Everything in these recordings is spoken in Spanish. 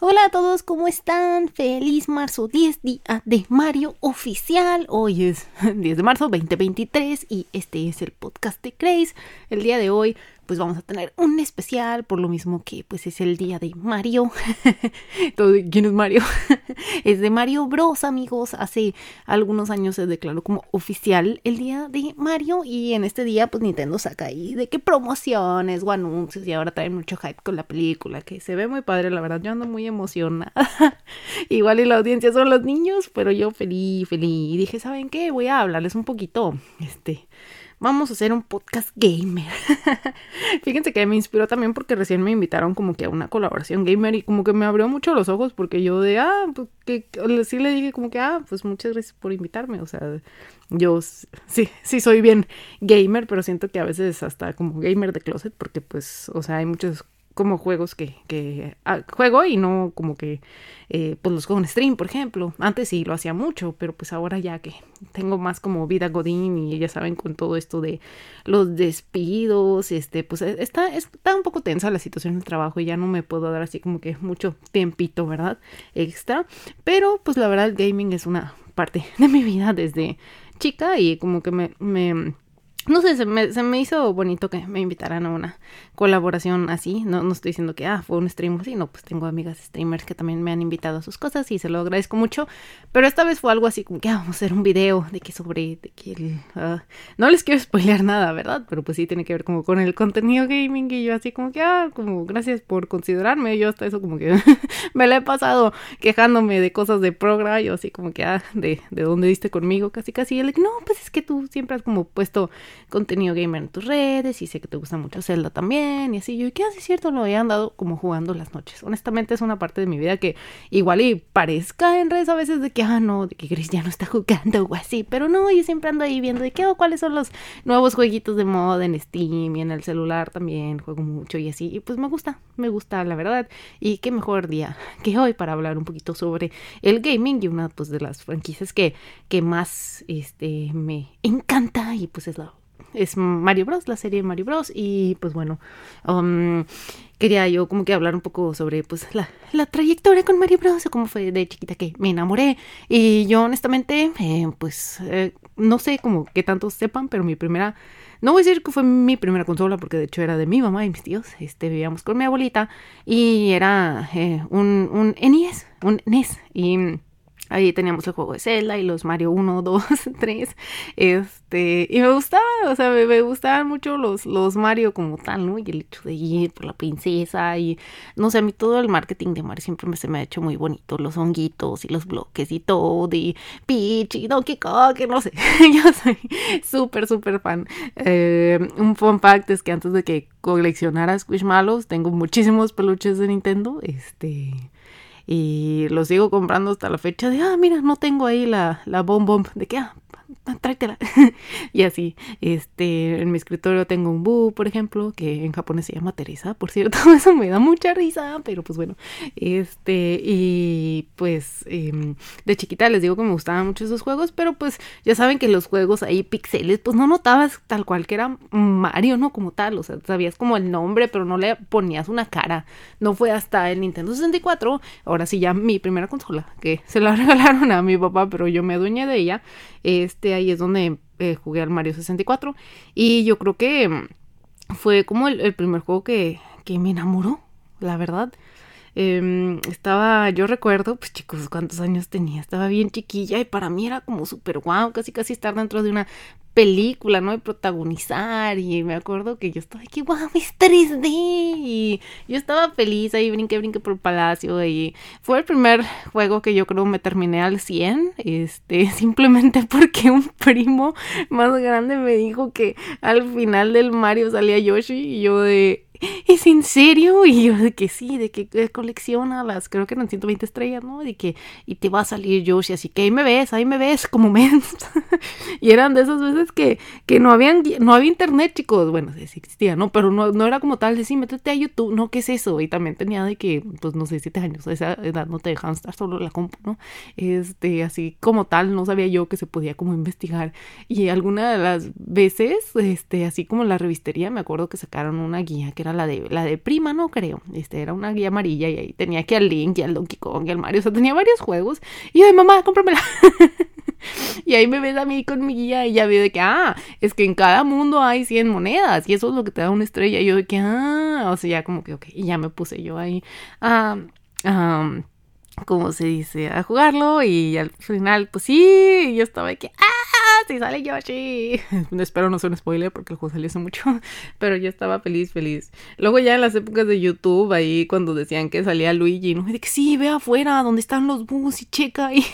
Hola a todos, ¿cómo están? Feliz marzo 10, día de Mario oficial. Hoy es 10 de marzo 2023 y este es el podcast de Krace. El día de hoy pues vamos a tener un especial por lo mismo que pues es el día de Mario. Entonces, ¿quién es Mario? Es de Mario Bros, amigos. Hace algunos años se declaró como oficial el día de Mario y en este día pues Nintendo saca ahí de qué promociones o anuncios y ahora traen mucho hype con la película que se ve muy padre, la verdad yo ando muy emocionada. Igual y la audiencia son los niños, pero yo feliz. Y dije, ¿saben qué? Voy a hablarles un poquito, vamos a hacer un podcast gamer. Fíjense que me inspiró también porque recién me invitaron como que a una colaboración gamer y como que me abrió mucho los ojos porque yo sí le dije como que, pues muchas gracias por invitarme. O sea, yo sí soy bien gamer, pero siento que a veces hasta como gamer de closet porque pues, o sea, hay muchos como juegos que juego y no como que, pues los con stream, por ejemplo. Antes sí lo hacía mucho, pero pues ahora ya que tengo más como vida godín y ya saben con todo esto de los despidos, pues está un poco tensa la situación del trabajo y ya no me puedo dar así como que mucho tiempito, ¿verdad? Extra, pero pues la verdad el gaming es una parte de mi vida desde chica y como que no sé, se me hizo bonito que me invitaran a una colaboración así. No estoy diciendo que fue un streamer así, no, pues tengo amigas streamers que también me han invitado a sus cosas y se lo agradezco mucho, pero esta vez fue algo así como que vamos a hacer un video no les quiero spoilear nada, ¿verdad? Pero pues sí tiene que ver como con el contenido gaming y yo así como que, como gracias por considerarme. Yo hasta eso como que me la he pasado quejándome de cosas de progra, yo así como que, ¿de dónde diste conmigo? Casi, y él, no, pues es que tú siempre has como puesto contenido gamer en tus redes y sé que te gusta mucho Zelda también y así. Yo, ¿qué hace cierto? Lo he andado como jugando las noches. Honestamente es una parte de mi vida que igual y parezca en redes a veces de que, no, de que Grace ya no está jugando o así, pero no, yo siempre ando ahí viendo de qué cuáles son los nuevos jueguitos de moda en Steam y en el celular también juego mucho y así, y pues me gusta la verdad, y qué mejor día que hoy para hablar un poquito sobre el gaming y una pues de las franquicias que más me encanta y pues es Mario Bros, la serie de Mario Bros. Y pues bueno, quería yo como que hablar un poco sobre pues la trayectoria con Mario Bros, o cómo fue de chiquita que me enamoré. Y yo honestamente no sé como que tanto sepan, pero no voy a decir que fue mi primera consola porque de hecho era de mi mamá y mis tíos, vivíamos con mi abuelita y era un NES y ahí teníamos el juego de Zelda y los Mario 1, 2, 3, y me gustaba, o sea, me gustaban mucho los Mario como tal, ¿no? Y el hecho de ir por la princesa y, no sé, a mí todo el marketing de Mario siempre se me ha hecho muy bonito, los honguitos y los bloques y todo, y Peach y Donkey Kong, que no sé, yo soy súper fan. Un fun fact es que antes de que coleccionara Squishmallows, tengo muchísimos peluches de Nintendo, y los sigo comprando hasta la fecha de, mira, no tengo ahí la bomb, de que, tráetela. Y así, en mi escritorio tengo un Boo, por ejemplo, que en japonés se llama Teresa, por cierto, eso me da mucha risa, pero pues bueno, y pues de chiquita les digo que me gustaban mucho esos juegos, pero pues ya saben que los juegos ahí pixeles, pues no notabas tal cual que era Mario, ¿no? Como tal, o sea, sabías como el nombre, pero no le ponías una cara. No fue hasta el Nintendo 64, ahora sí ya mi primera consola, que se la regalaron a mi papá, pero yo me adueñé de ella, ahí es donde jugué al Mario 64 y yo creo que fue como el primer juego que me enamoró, la verdad. Yo recuerdo, pues chicos, cuántos años tenía, estaba bien chiquilla y para mí era como súper guau, casi estar dentro de una película, ¿no? Y protagonizar, y me acuerdo que yo estaba aquí, guau, es 3D, y yo estaba feliz, ahí brinqué por el palacio, y fue el primer juego que yo creo me terminé al 100, simplemente porque un primo más grande me dijo que al final del Mario salía Yoshi, y yo ¿es en serio? Y yo de que sí, de que colecciona las, creo que eran 120 estrellas, ¿no? De que, y te va a salir Yoshi, así que ahí me ves, como mens. Y eran de esas veces que no había internet, chicos. Bueno, sí existía, ¿no? Pero no era como tal de, sí, métete a YouTube, no, ¿qué es eso? Y también tenía de que, pues, no sé, 7 años, a esa edad no te dejaban estar solo en la compu, ¿no? Así como tal, no sabía yo que se podía como investigar. Y alguna de las veces, así como la revistería, me acuerdo que sacaron una guía que era la de Prima, no creo. Era una guía amarilla y ahí tenía que al Link y al Donkey Kong y al Mario. O sea, tenía varios juegos. Y yo de mamá, cómpramela. Y ahí me ves a mí con mi guía y ya veo de que, es que en cada mundo hay 100 monedas y eso es lo que te da una estrella. Y yo de que, o sea, ya como que, ok. Y ya me puse yo ahí ¿cómo se dice? A jugarlo y al final, pues sí, y yo estaba de que, sí sale Yoshi. Espero no sea un spoiler porque el juego salió hace mucho, pero yo estaba feliz. Luego ya en las épocas de YouTube, ahí cuando decían que salía Luigi, no, de que sí, ve afuera donde están los bus y checa ahí,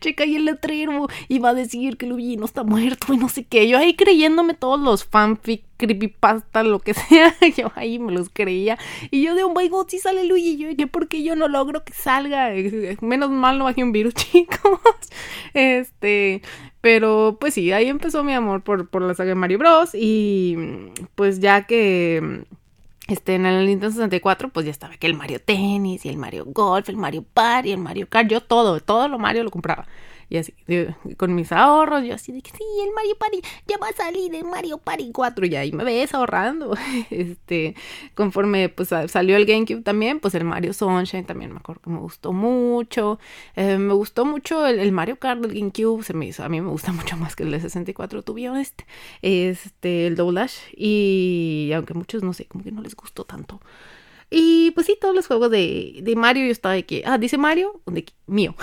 checa ahí el letrero y va a decir que Luigi no está muerto y no sé qué. Yo ahí creyéndome todos los fanfic, creepypasta, lo que sea, yo ahí me los creía. Y yo de, oh my god, sí sale Luigi. Yo dije, ¿por qué yo no logro que salga? Menos mal no bajé un virus, chicos. Pero pues sí, ahí empezó mi amor por la saga de Mario Bros. Y pues ya que en el Nintendo 64, pues ya estaba que el Mario Tennis y el Mario Golf, el Mario Party, el Mario Kart, yo todo lo Mario lo compraba. Y así, con mis ahorros, yo así de que sí, el Mario Party, ya va a salir el Mario Party 4, y ahí me ves ahorrando. Conforme pues salió el GameCube también, pues el Mario Sunshine también me acuerdo que me gustó mucho. Me gustó mucho el Mario Kart del GameCube, se me hizo, a mí me gusta mucho más que el de 64, to be honest. El Double Dash, y aunque muchos, no sé, como que no les gustó tanto. Y pues sí, todos los juegos de Mario yo estaba de que, dice Mario, de que, mío,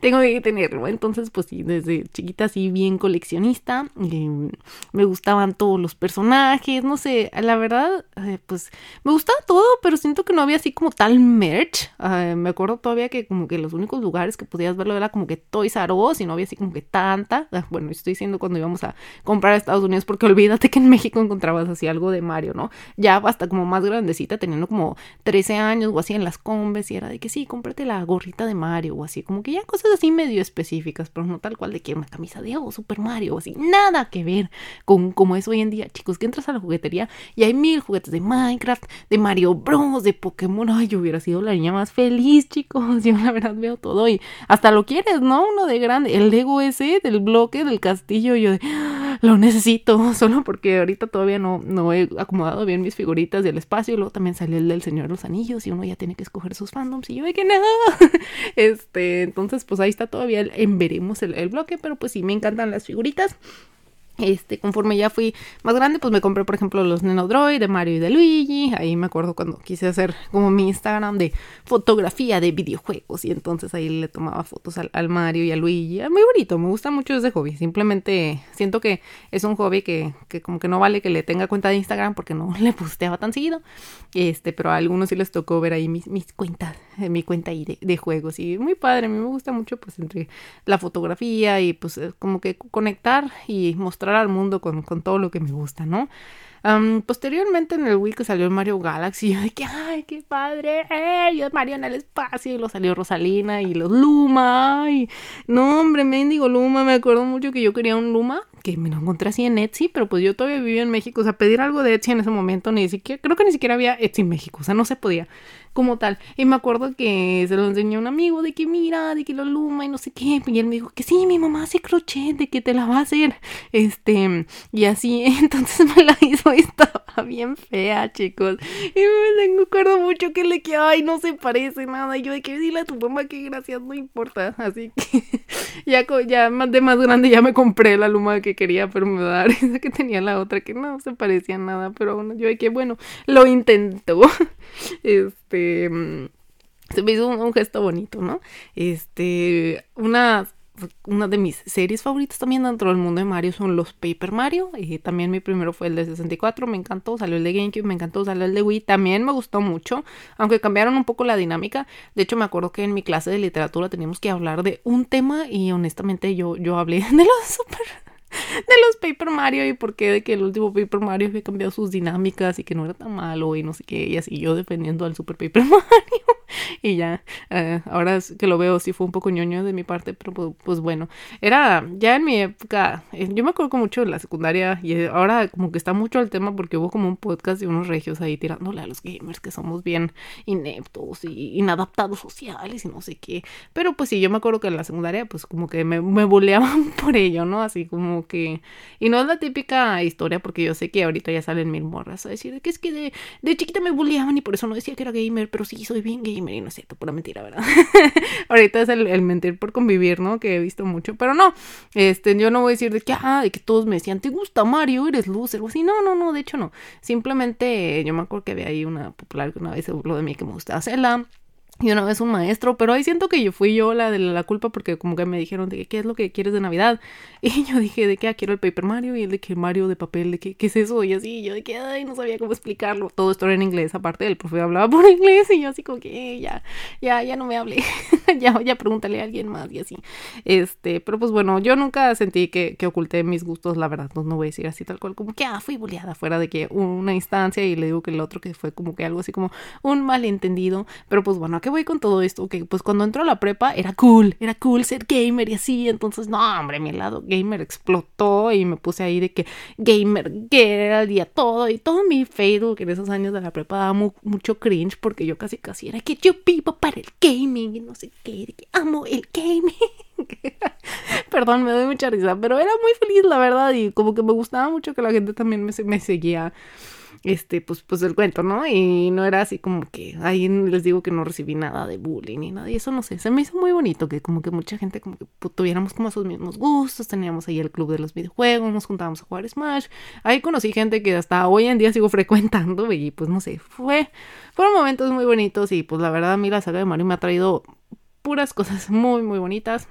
tengo que tenerlo. Entonces pues sí, desde chiquita sí, bien coleccionista, me gustaban todos los personajes, no sé, la verdad, pues me gustaba todo, pero siento que no había así como tal merch. Me acuerdo todavía que como que los únicos lugares que podías verlo era como que Toys R Us y no había así como que tanta, bueno, estoy diciendo cuando íbamos a comprar a Estados Unidos, porque olvídate que en México encontrabas así algo de Mario, ¿no? Ya hasta como más grandecita tenía como 13 años o así en las combes y era de que sí, cómprate la gorrita de Mario o así, como que ya cosas así medio específicas, pero no tal cual de que una camisa de Super Mario o así, nada que ver con como es hoy en día, chicos, que entras a la juguetería y hay 1000 juguetes de Minecraft, de Mario Bros, de Pokémon. Ay, yo hubiera sido la niña más feliz, chicos, yo la verdad veo todo y hasta lo quieres, ¿no? Uno de grande, el Lego ese del bloque del castillo, yo de, lo necesito, solo porque ahorita todavía no he acomodado bien mis figuritas del espacio. Y luego también salió el del Señor de los Anillos y uno ya tiene que escoger sus fandoms y yo de que no. Entonces pues ahí está todavía veremos el bloque, pero pues sí, me encantan las figuritas. Conforme ya fui más grande, pues me compré, por ejemplo, los Nendoroid de Mario y de Luigi. Ahí me acuerdo cuando quise hacer como mi Instagram de fotografía de videojuegos. Y entonces ahí le tomaba fotos al Mario y a Luigi. Muy bonito, me gusta mucho ese hobby. Simplemente siento que es un hobby que como que no vale que le tenga cuenta de Instagram porque no le posteaba tan seguido. Pero a algunos sí les tocó ver ahí mis cuentas, mi cuenta ahí de juegos. Y muy padre, a mí me gusta mucho pues entre la fotografía y pues como que conectar y mostrar al mundo con todo lo que me gusta, ¿no? Posteriormente en el Wii que salió el Mario Galaxy, y yo de que ¡ay, qué padre! Yo Mario en el espacio, y lo salió Rosalina y los Luma, y no, hombre, mendigo Luma, me acuerdo mucho que yo quería un Luma, que me lo encontré así en Etsy, pero pues yo todavía vivía en México, o sea, pedir algo de Etsy en ese momento, creo que ni siquiera había Etsy en México, o sea, no se podía como tal, y me acuerdo que se lo enseñó un amigo, de que mira, de que lo Luma, y no sé qué, y él me dijo que sí, mi mamá hace crochet, de que te la va a hacer, y así, entonces me la hizo. Estaba bien fea, chicos. Y me acuerdo mucho que le que ay, no se parece nada. Y yo de que dile a tu mamá que gracias, no importa. Así que ya de más grande ya me compré la Luma que quería, pero me da esa que tenía la otra que no se parecía nada. Pero bueno, yo de que bueno, lo intento. Se me hizo un gesto bonito, ¿no? Una de mis series favoritas también dentro del mundo de Mario son los Paper Mario. Y también mi primero fue el de 64, me encantó. Salió el de GameCube, me encantó. Salió el de Wii, también me gustó mucho. Aunque cambiaron un poco la dinámica. De hecho, me acuerdo que en mi clase de literatura teníamos que hablar de un tema. Y honestamente yo hablé de los Paper Mario y por qué de que el último Paper Mario había cambiado sus dinámicas y que no era tan malo y no sé qué, y así yo defendiendo al Super Paper Mario Y ya, ahora que lo veo, sí fue un poco ñoño de mi parte, pero pues bueno, era ya en mi época, yo me acuerdo mucho de la secundaria, y ahora como que está mucho el tema porque hubo como un podcast de unos regios ahí tirándole a los gamers que somos bien ineptos y inadaptados sociales y no sé qué, pero pues sí, yo me acuerdo que en la secundaria pues como que me buleaban por ello, ¿no? Así como que, y no es la típica historia porque yo sé que ahorita ya salen mil morras a decir que es que de chiquita me buleaban y por eso no decía que era gamer, pero sí, soy bien gamer. Y no es cierto, pura mentira, ¿verdad? Ahorita es el mentir por convivir, ¿no? Que he visto mucho, pero no, yo no voy a decir de que todos me decían, ¿te gusta Mario? ¿Eres loser? O así, no, de hecho no, simplemente yo me acuerdo que había ahí una popular que una vez se burló de mí que me gustaba Zelda, y una vez un maestro, pero ahí siento que yo fui yo la de la culpa porque como que me dijeron de que ¿qué es lo que quieres de Navidad? Y yo dije de que quiero el Paper Mario y el de que Mario de papel, de que ¿qué es eso? Y así, yo de que ay, no sabía cómo explicarlo. Todo esto era en inglés, aparte el profe hablaba por inglés y yo así como que ya no me hable, ya pregúntale a alguien más y así. Pero pues bueno, yo nunca sentí que oculté mis gustos, la verdad, no voy a decir así tal cual como que fui boleada fuera de que una instancia y le digo que el otro que fue como que algo así como un malentendido, pero pues bueno, ¿a qué voy con todo esto? Que pues cuando entró a la prepa era cool ser gamer y así, entonces no, hombre, mi lado gamer explotó y me puse ahí de que gamer girl y a todo, y todo mi Facebook en esos años de la prepa daba mucho cringe porque yo casi era que yo vivo para el gaming y no sé qué, de que amo el gaming. Perdón, me doy mucha risa, pero era muy feliz la verdad y como que me gustaba mucho que la gente también me seguía. Pues el cuento, ¿no? Y no era así como que, ahí les digo que no recibí nada de bullying ni nada, y eso no sé, se me hizo muy bonito, que como que mucha gente como que tuviéramos como sus mismos gustos, teníamos ahí el club de los videojuegos, nos juntábamos a jugar Smash, ahí conocí gente que hasta hoy en día sigo frecuentando, y pues no sé, fueron momentos muy bonitos, y pues la verdad a mí la saga de Mario me ha traído puras cosas muy, muy bonitas,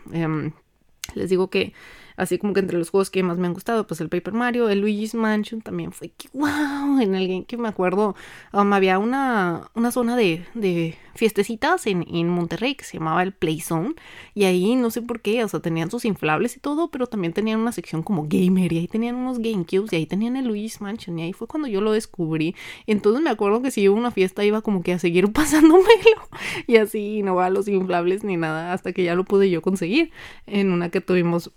les digo que así como que entre los juegos que más me han gustado, pues el Paper Mario, el Luigi's Mansion también fue que wow, en el game que me acuerdo había una zona de fiestecitas en Monterrey que se llamaba el Play Zone, y ahí no sé por qué, o sea, tenían sus inflables y todo, pero también tenían una sección como gamer, y ahí tenían unos GameCubes, y ahí tenían el Luigi's Mansion, y ahí fue cuando yo lo descubrí. Entonces me acuerdo que si iba a una fiesta iba como que a seguir pasándomelo, y así no va a los inflables ni nada, hasta que ya lo pude yo conseguir, en una que tuvimos...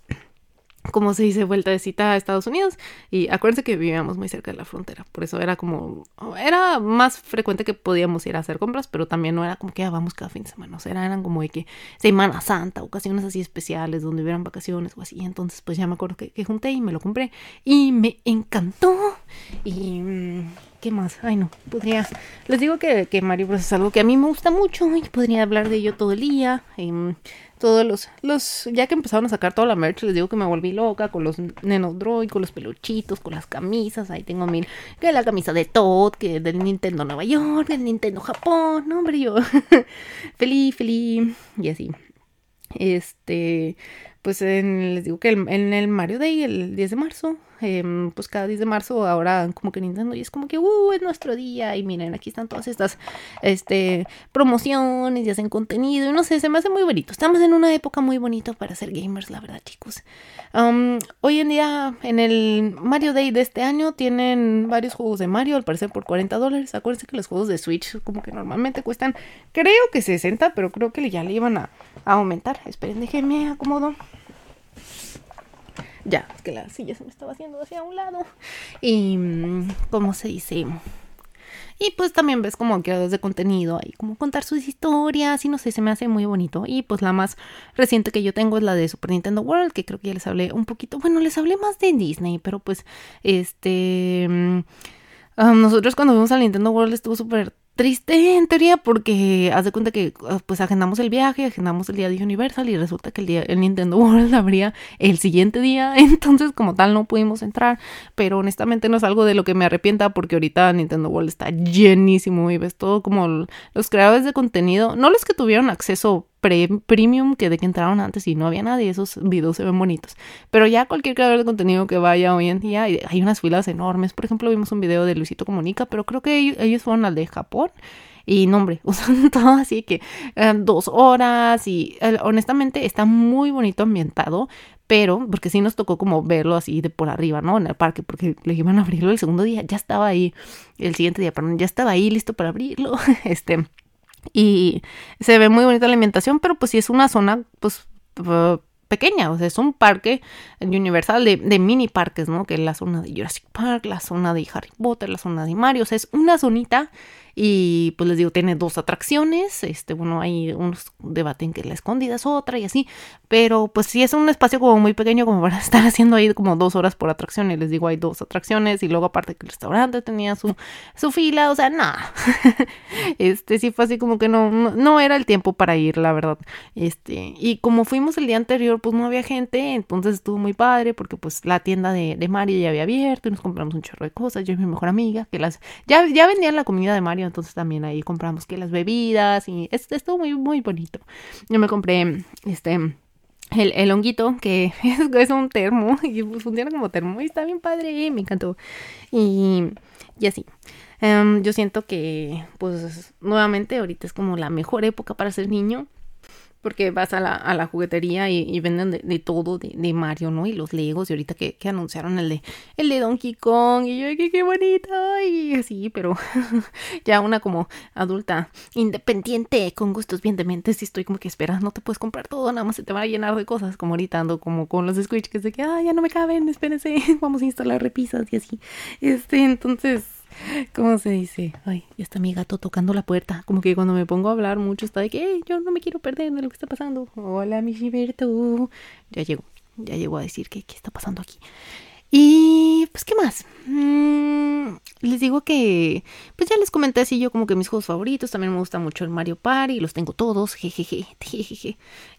como se dice, vuelta de cita a Estados Unidos, y acuérdense que vivíamos muy cerca de la frontera, por eso era más frecuente que podíamos ir a hacer compras, pero también no era como que vamos cada fin de semana, o sea, eran como de que Semana Santa, ocasiones así especiales donde hubieran vacaciones o así, entonces pues ya me acuerdo que junté y me lo compré y me encantó. Y ¿qué más? Ay no, podría, les digo que Mario Bros es algo que a mí me gusta mucho y podría hablar de ello todo el día. Todos los ya que empezaron a sacar toda la merch, les digo que me volví loca con los Nendoroid, con los peluchitos, con las camisas, ahí tengo mil, que la camisa de Todd, que del Nintendo Nueva York, del Nintendo Japón, no, hombre, yo feliz, y así. Pues les digo que en el Mario Day, el 10 de marzo, pues cada 10 de marzo ahora como que Nintendo y es como que es nuestro día, y miren, aquí están todas estas promociones y hacen contenido, y no sé, se me hace muy bonito. Estamos en una época muy bonita para ser gamers, la verdad, chicos. Hoy en día, en el Mario Day de este año, tienen varios juegos de Mario, al parecer por $40. Acuérdense que los juegos de Switch como que normalmente cuestan, creo que 60, pero creo que ya le iban a aumentar. Esperen, déjenme acomodo. Ya, es que la silla se me estaba haciendo hacia un lado. Y, ¿cómo se dice? Y pues también ves como creadores de contenido ahí, como contar sus historias, y no sé, se me hace muy bonito. Y pues la más reciente que yo tengo es la de Super Nintendo World, que creo que ya les hablé un poquito. Bueno, les hablé más de Disney, pero pues, nosotros cuando fuimos al Nintendo World estuvo súper triste en teoría porque haz de cuenta que pues agendamos el viaje, agendamos el día de Universal y resulta que el Nintendo World abría el siguiente día, entonces como tal no pudimos entrar, pero honestamente no es algo de lo que me arrepienta porque ahorita Nintendo World está llenísimo y ves todo como los creadores de contenido, no los que tuvieron acceso premium que de que entraron antes y no había nadie, esos videos se ven bonitos, pero ya cualquier creador de contenido que vaya hoy en día hay unas filas enormes. Por ejemplo, vimos un video de Luisito Comunica, pero creo que ellos fueron al de Japón y no, hombre, usan todo así que 2 horas y honestamente está muy bonito ambientado, pero porque sí nos tocó como verlo así de por arriba, ¿no? En el parque, porque le iban a abrirlo el segundo día, ya estaba ahí, el siguiente día, perdón, ya estaba ahí listo para abrirlo, Y se ve muy bonita la ambientación, pero pues sí es una zona pues pequeña, o sea, es un parque universal de mini parques, ¿no? Que es la zona de Jurassic Park, la zona de Harry Potter, la zona de Mario, o sea, es una zonita y pues les digo, tiene dos atracciones, bueno, hay unos debaten que la escondida es otra y así, pero pues sí es un espacio como muy pequeño como para estar haciendo ahí como 2 horas por atracción, y les digo, hay 2 atracciones y luego aparte que el restaurante tenía su fila, o sea, nada. Sí fue así como que no era el tiempo para ir, la verdad. Y como fuimos el día anterior, pues no había gente, entonces estuvo muy padre porque pues la tienda de Mario ya había abierto y nos compramos un chorro de cosas, yo y mi mejor amiga, que ya vendían la comida de Mario, entonces también ahí compramos que las bebidas y estuvo muy, muy bonito. Yo me compré el honguito, que es un termo y funciona como termo y está bien padre, me encantó. Y así. Yo siento que pues nuevamente ahorita es como la mejor época para ser niño, porque vas a la juguetería y venden de todo de Mario, ¿no? Y los Legos, y ahorita que anunciaron el de Donkey Kong, y yo, qué bonito, y así, pero ya una como adulta independiente, con gustos bien dementes, y estoy como que esperas, no te puedes comprar todo, nada más se te van a llenar de cosas, como ahorita ando como con los Squish, que es de que, ya no me caben, espérense, vamos a instalar repisas, y así, entonces... ¿Cómo se dice? Ay, ya está mi gato tocando la puerta. Como que cuando me pongo a hablar mucho está de que yo no me quiero perder de lo que está pasando. Hola, mi Gilberto. Ya llegó a decir que qué está pasando aquí. Y pues, ¿qué más? Les digo que pues ya les comenté así yo como que mis juegos favoritos. También me gusta mucho el Mario Party, los tengo todos, jejeje.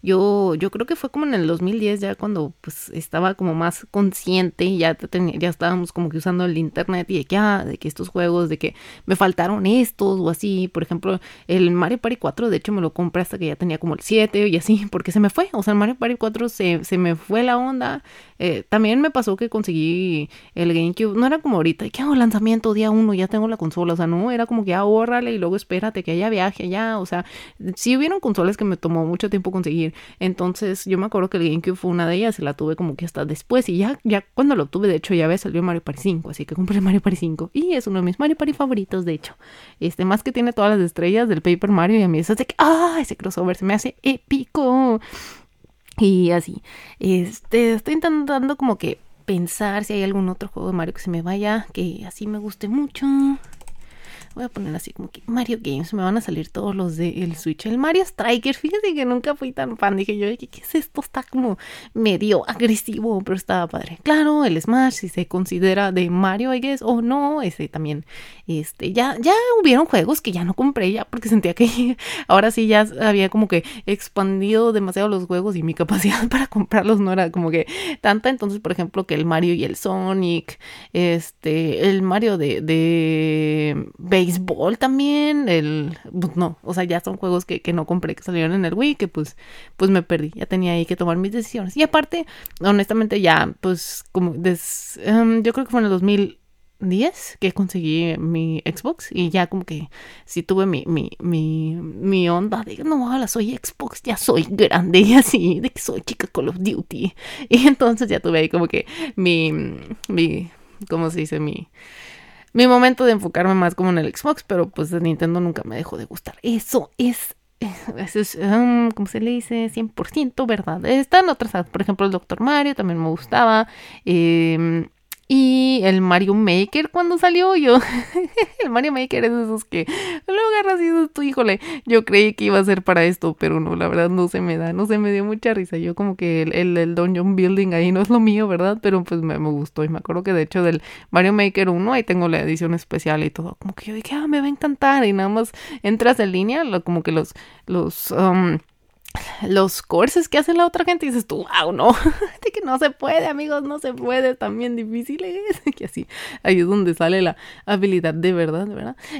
Yo creo que fue como en el 2010 ya cuando pues estaba como más consciente y ya estábamos como que usando el internet y de que estos juegos, de que me faltaron estos o así. Por ejemplo, el Mario Party 4 de hecho me lo compré hasta que ya tenía como el 7 y así, porque se me fue, o sea, el Mario Party 4 se me fue la onda. También me pasó que conseguí el GameCube, no era como ahorita, ¿qué hago? Lanzamiento día 1, ya tengo la consola, o sea, no, era como que ahórrale y luego espérate que haya viaje allá, o sea, sí hubieron consolas que me tomó mucho tiempo conseguir, entonces yo me acuerdo que el GameCube fue una de ellas, la tuve como que hasta después, y ya cuando lo tuve, de hecho, ya había salido Mario Party 5, así que compré Mario Party 5, y es uno de mis Mario Party favoritos, de hecho, más que tiene todas las estrellas del Paper Mario, y a mí es así que, ese crossover se me hace épico, y así, estoy intentando como que pensar si hay algún otro juego de Mario que se me vaya, que así me guste mucho. Voy a poner así como que Mario Games, me van a salir todos los del Switch. El Mario Striker, fíjate que nunca fui tan fan, dije yo, ¿qué es esto? Está como medio agresivo, pero estaba padre. Claro, el Smash, si se considera de Mario, I guess, o no, ese también. Ya hubieron juegos que ya no compré ya, porque sentía que ahora sí ya había como que expandido demasiado los juegos y mi capacidad para comprarlos no era como que tanta. Entonces, por ejemplo, que el Mario y el Sonic, el Mario de béisbol también, no, o sea, ya son juegos que no compré, que salieron en el Wii, que pues me perdí, ya tenía ahí que tomar mis decisiones, y aparte, honestamente ya, pues, como, yo creo que fue en el 2010 que conseguí mi Xbox, y ya como que sí tuve mi onda de, no, ahora soy Xbox, ya soy grande, y así, de que soy chica Call of Duty, y entonces ya tuve ahí como que ¿cómo se dice? Mi momento de enfocarme más como en el Xbox, pero pues Nintendo nunca me dejó de gustar. Eso es ¿cómo se le dice? 100% verdad. Están otras, por ejemplo, el Dr. Mario también me gustaba. Y el Mario Maker cuando salió yo. El Mario Maker es de esos que lo agarras y dices tú, híjole, yo creí que iba a ser para esto, pero no, la verdad no se me dio mucha risa. Yo como que el Dungeon Building ahí no es lo mío, ¿verdad? Pero pues me gustó y me acuerdo que de hecho del Mario Maker 1 ahí tengo la edición especial y todo. Como que yo dije, me va a encantar y nada más entras en línea, como que los courses que hace la otra gente y dices tú, wow, no, de que no se puede, amigos, no se puede, están bien difíciles, que así, ahí es donde sale la habilidad de verdad,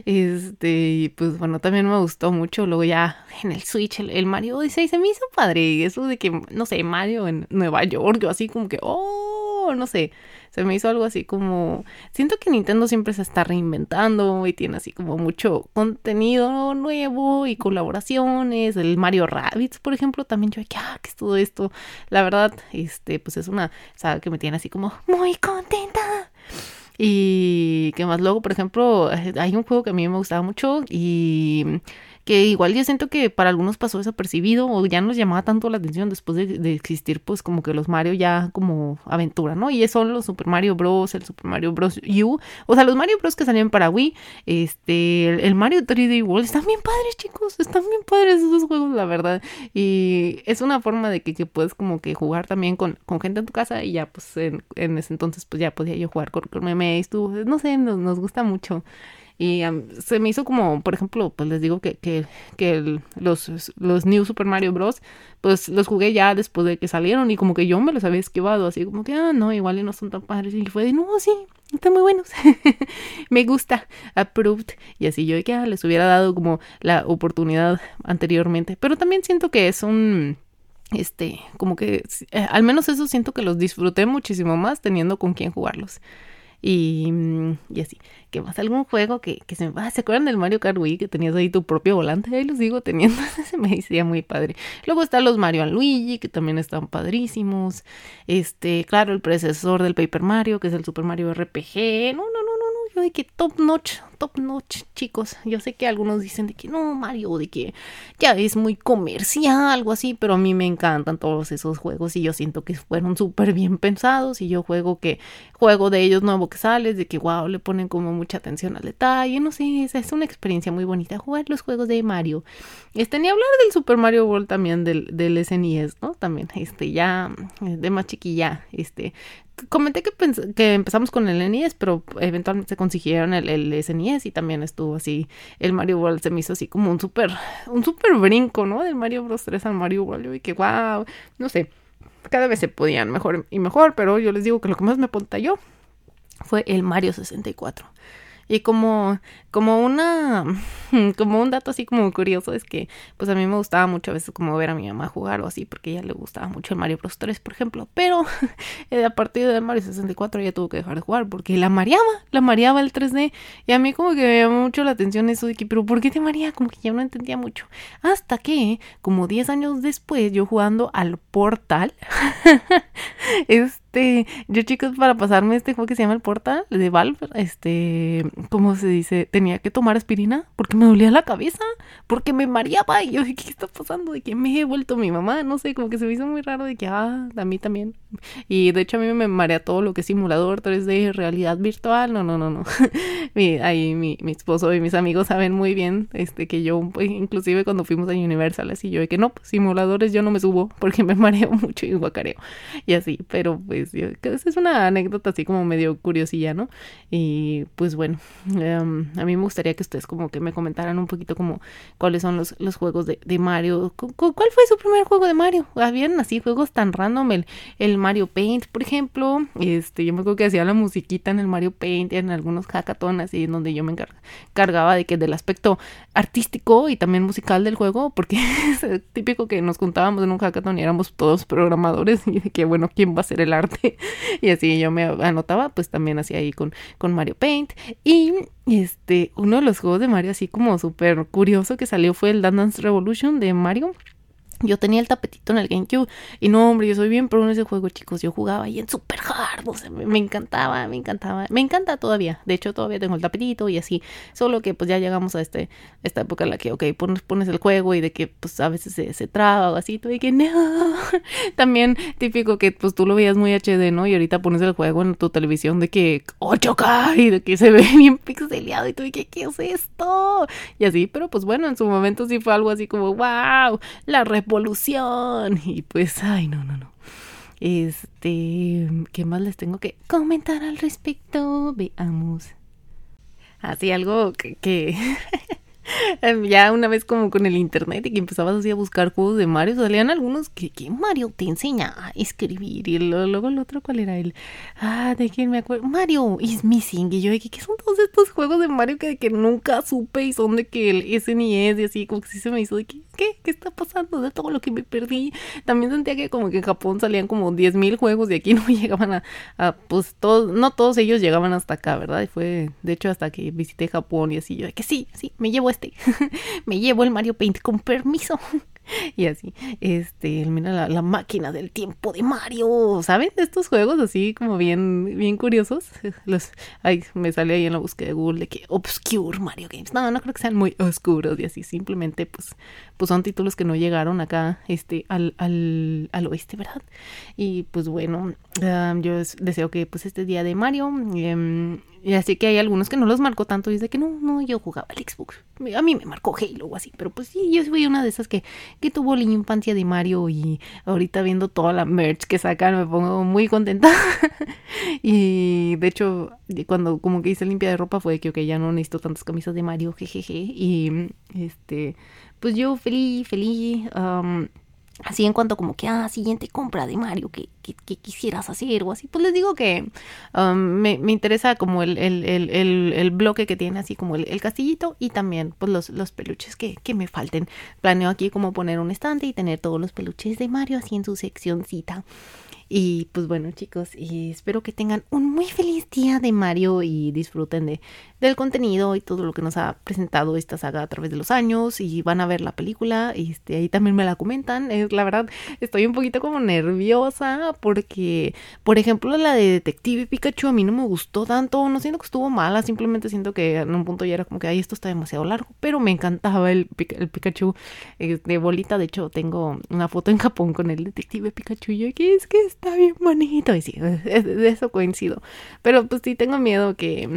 y pues bueno, también me gustó mucho, luego ya en el Switch, el Mario Odyssey se me hizo padre, eso de que, no sé, Mario en Nueva York, yo así como que, no sé, se me hizo algo así como, siento que Nintendo siempre se está reinventando y tiene así como mucho contenido nuevo y colaboraciones, el Mario Rabbids, por ejemplo, también yo, ¿qué es todo esto? La verdad, pues es una saga que me tiene así como muy contenta. Y que más luego, por ejemplo, hay un juego que a mí me gustaba mucho y que igual yo siento que para algunos pasó desapercibido o ya no les llamaba tanto la atención después de existir pues como que los Mario ya como aventura, ¿no? Y son los Super Mario Bros, el Super Mario Bros U, o sea, los Mario Bros que salieron para Wii, el Mario 3D World, están bien padres, chicos, están bien padres esos juegos, la verdad, y es una forma de que puedes como que jugar también con gente en tu casa y ya pues en ese entonces pues ya podía yo jugar con memes, tú, no sé, nos gusta mucho. Y se me hizo como, por ejemplo, pues les digo que los New Super Mario Bros. Pues los jugué ya después de que salieron y como que yo me los había esquivado, así como que, no, igual no son tan padres. Y fue de, no, sí, están muy buenos. Me gusta, approved. Y así yo de que les hubiera dado como la oportunidad anteriormente. Pero también siento que es un... como que, al menos eso siento que los disfruté muchísimo más teniendo con quién jugarlos. Y así, ¿qué más? ¿Algún juego que se me va? ¿Se acuerdan del Mario Kart Wii? Que tenías ahí tu propio volante, ahí los sigo teniendo, se me decía muy padre. Luego están los Mario and Luigi, que también están padrísimos. Claro, el predecesor del Paper Mario, que es el Super Mario RPG. No, yo de que top notch, chicos. Yo sé que algunos dicen de que no, Mario, de que ya es muy comercial, algo así, pero a mí me encantan todos esos juegos y yo siento que fueron súper bien pensados y yo juego de ellos nuevo que sales, de que wow, le ponen como mucha atención al detalle, no sé, es una experiencia muy bonita jugar los juegos de Mario. Ni hablar del Super Mario World también, del SNES, ¿no? También, ya de más chiquilla, comenté que empezamos con el NES, pero eventualmente se consiguieron el SNES y también estuvo así. El Mario World se me hizo así como un super brinco, ¿no? Del Mario Bros 3 al Mario World. Y que wow, no sé, cada vez se podían mejor y mejor, pero yo les digo que lo que más me pantalló fue el Mario 64. Y como un dato así como curioso es que pues a mí me gustaba mucho a veces como ver a mi mamá jugar o así, porque a ella le gustaba mucho el Mario Bros 3, por ejemplo, pero a partir del Mario 64 ella tuvo que dejar de jugar porque la mareaba el 3D, y a mí como que me llamó mucho la atención eso de que, pero ¿por qué te marea? Como que ya no entendía mucho, hasta que como 10 años después yo jugando al Portal, yo, chicos, para pasarme este juego que se llama el Portal de Valve, ¿cómo se dice? Tenía que tomar aspirina porque me dolía la cabeza, porque me mareaba, y yo dije, ¿qué está pasando? De que me he vuelto mi mamá, no sé, como que se me hizo muy raro de que, a mí también. Y de hecho a mí me marea todo lo que es simulador, 3D, realidad virtual, no. Ahí mi esposo y mis amigos saben muy bien que yo, pues, inclusive cuando fuimos a Universal, así yo de que no, pues, simuladores yo no me subo porque me mareo mucho y guacareo. Y así, pero pues yo, es una anécdota así como medio curiosilla, ¿no? Y pues bueno, a mí me gustaría que ustedes como que me comentaran un poquito como cuáles son los juegos de Mario. ¿Cuál fue su primer juego de Mario? Habían así juegos tan random, el Mario Paint, por ejemplo. Yo me acuerdo que hacía la musiquita en el Mario Paint, en algunos hackatones, y en donde yo me encargaba de que del aspecto artístico y también musical del juego, porque es típico que nos juntábamos en un hackathon y éramos todos programadores y de que bueno, ¿quién va a hacer el arte? Y así yo me anotaba, pues también hacía ahí con Mario Paint. Y uno de los juegos de Mario así como súper curioso que salió fue el Dance Dance Revolution de Mario. Yo tenía el tapetito en el GameCube y no, hombre, yo soy bien pro en ese juego, chicos. Yo jugaba ahí en super hard, o sea, me encantaba, me encanta todavía. De hecho, todavía tengo el tapetito y así, solo que pues ya llegamos a esta época en la que, ok, pones el juego y de que pues a veces se traba o así, tú de que no. También típico que pues tú lo veías muy HD, ¿no? Y ahorita pones el juego en tu televisión de que 8K y de que se ve bien pixeleado y tú de que, ¿qué es esto? Y así, pero pues bueno, en su momento sí fue algo así como, wow, la evolución. Y pues, ay, no. ¿Qué más les tengo que comentar al respecto? Veamos. Así algo que ya una vez como con el internet y que empezabas así a buscar juegos de Mario, salían algunos que Mario te enseña a escribir, y luego el otro, ¿cuál era él? De quién me acuerdo, Mario is missing, y yo de que ¿qué son todos estos juegos de Mario que nunca supe y son de que el SNES y así, como que sí se me hizo de que ¿qué está pasando? De todo lo que me perdí. También sentía que como que en Japón salían como 10,000 juegos y aquí no llegaban pues todos, no todos ellos llegaban hasta acá, ¿verdad? Y fue, de hecho, hasta que visité Japón y así, yo de que sí, me llevo me llevo el Mario Paint, con permiso. Y así, mira la máquina del tiempo de Mario, ¿saben? De estos juegos así como bien curiosos. Ay, me sale ahí en la búsqueda de Google de que Obscure Mario Games. No creo que sean muy oscuros y así, simplemente pues son títulos que no llegaron acá al oeste, ¿verdad? Y pues bueno, yo deseo que pues este día de Mario... Y así que hay algunos que no los marcó tanto. Dice que no, yo jugaba al Xbox. A mí me marcó Halo o así. Pero pues sí, yo soy una de esas que tuvo la infancia de Mario. Y ahorita viendo toda la merch que sacan me pongo muy contenta. Y de hecho, cuando como que hice limpia de ropa fue que ya no necesito tantas camisas de Mario. Jejeje. Y pues yo feliz. Así en cuanto como que, siguiente compra de Mario, que quisieras hacer o así, pues les digo que me interesa como el bloque que tiene, así como el castillito, y también pues los peluches que me falten. Planeo aquí como poner un estante y tener todos los peluches de Mario así en su seccioncita. Y pues bueno, chicos, espero que tengan un muy feliz día de Mario y disfruten del contenido y todo lo que nos ha presentado esta saga a través de los años. Y van a ver la película, ahí también me la comentan. La verdad, estoy un poquito como nerviosa porque, por ejemplo, la de Detective Pikachu a mí no me gustó tanto. No siento que estuvo mala, simplemente siento que en un punto ya era como que, esto está demasiado largo. Pero me encantaba el Pikachu de bolita. De hecho, tengo una foto en Japón con el Detective Pikachu. Y aquí es que está bien bonito, y sí, de eso coincido. Pero pues sí tengo miedo que,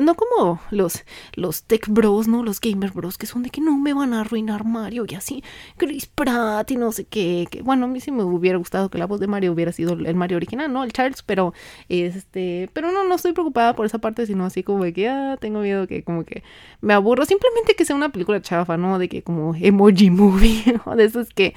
no como los tech bros, ¿no? Los gamer bros, que son de que no me van a arruinar Mario y así, Chris Pratt y no sé qué, que bueno, a mí sí me hubiera gustado que la voz de Mario hubiera sido el Mario original, ¿no? El Charles, pero, pero no estoy preocupada por esa parte, sino así como de que, tengo miedo que como que me aburro, simplemente que sea una película chafa, ¿no? De que como emoji movie, ¿no? De esos que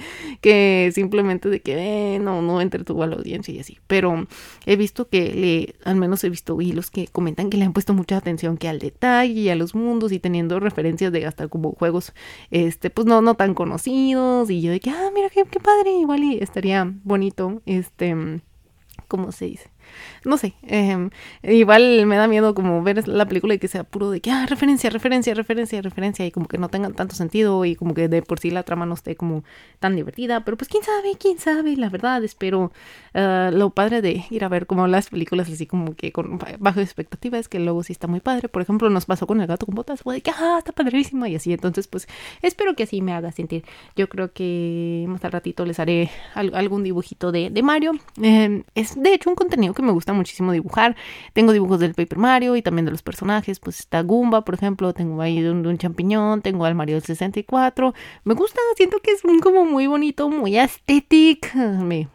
simplemente de que, no entre a la audiencia y así, pero he visto que al menos he visto hilos que comentan que le han puesto mucha atención que al detalle y a los mundos, y teniendo referencias de hasta como juegos, pues no tan conocidos, y yo de que, mira qué padre, igual y estaría bonito, ¿cómo se dice? No sé, igual me da miedo como ver la película y que sea puro de que, referencia, y como que no tengan tanto sentido, y como que de por sí la trama no esté como tan divertida, pero pues quién sabe, la verdad, espero. Lo padre de ir a ver como las películas así como que con bajas expectativas, que luego sí está muy padre. Por ejemplo, nos pasó con El Gato con Botas, fue de que, está padrísimo, y así, entonces pues espero que así me haga sentir. Yo creo que más al ratito les haré algún dibujito de Mario. Es de hecho un contenido que me gusta muchísimo dibujar. Tengo dibujos del Paper Mario y también de los personajes, pues está Goomba, por ejemplo, tengo ahí de un champiñón, tengo al Mario del 64, me gusta, siento que es como muy bonito, muy aesthetic,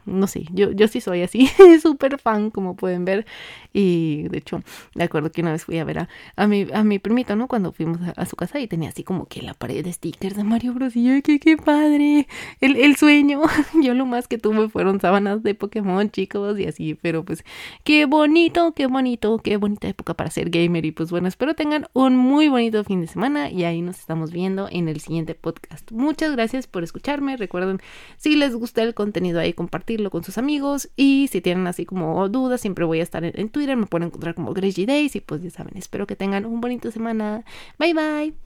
no sé, yo sí soy así, súper fan, como pueden ver. Y de hecho, me acuerdo que una vez fui a ver a mi primito, ¿no? Cuando fuimos a su casa, y tenía así como que la pared de stickers de Mario Bros, y yo, qué padre, el sueño, yo lo más que tuve fueron sábanas de Pokémon, chicos, y así, pero pues qué bonita época para ser gamer. Y pues bueno, espero tengan un muy bonito fin de semana, y ahí nos estamos viendo en el siguiente podcast. Muchas gracias por escucharme. Recuerden, si les gusta el contenido ahí, compartirlo con sus amigos, y si tienen así como dudas, siempre voy a estar en Twitter, me pueden encontrar como GraceGDays, y pues ya saben, espero que tengan un bonito semana. Bye bye.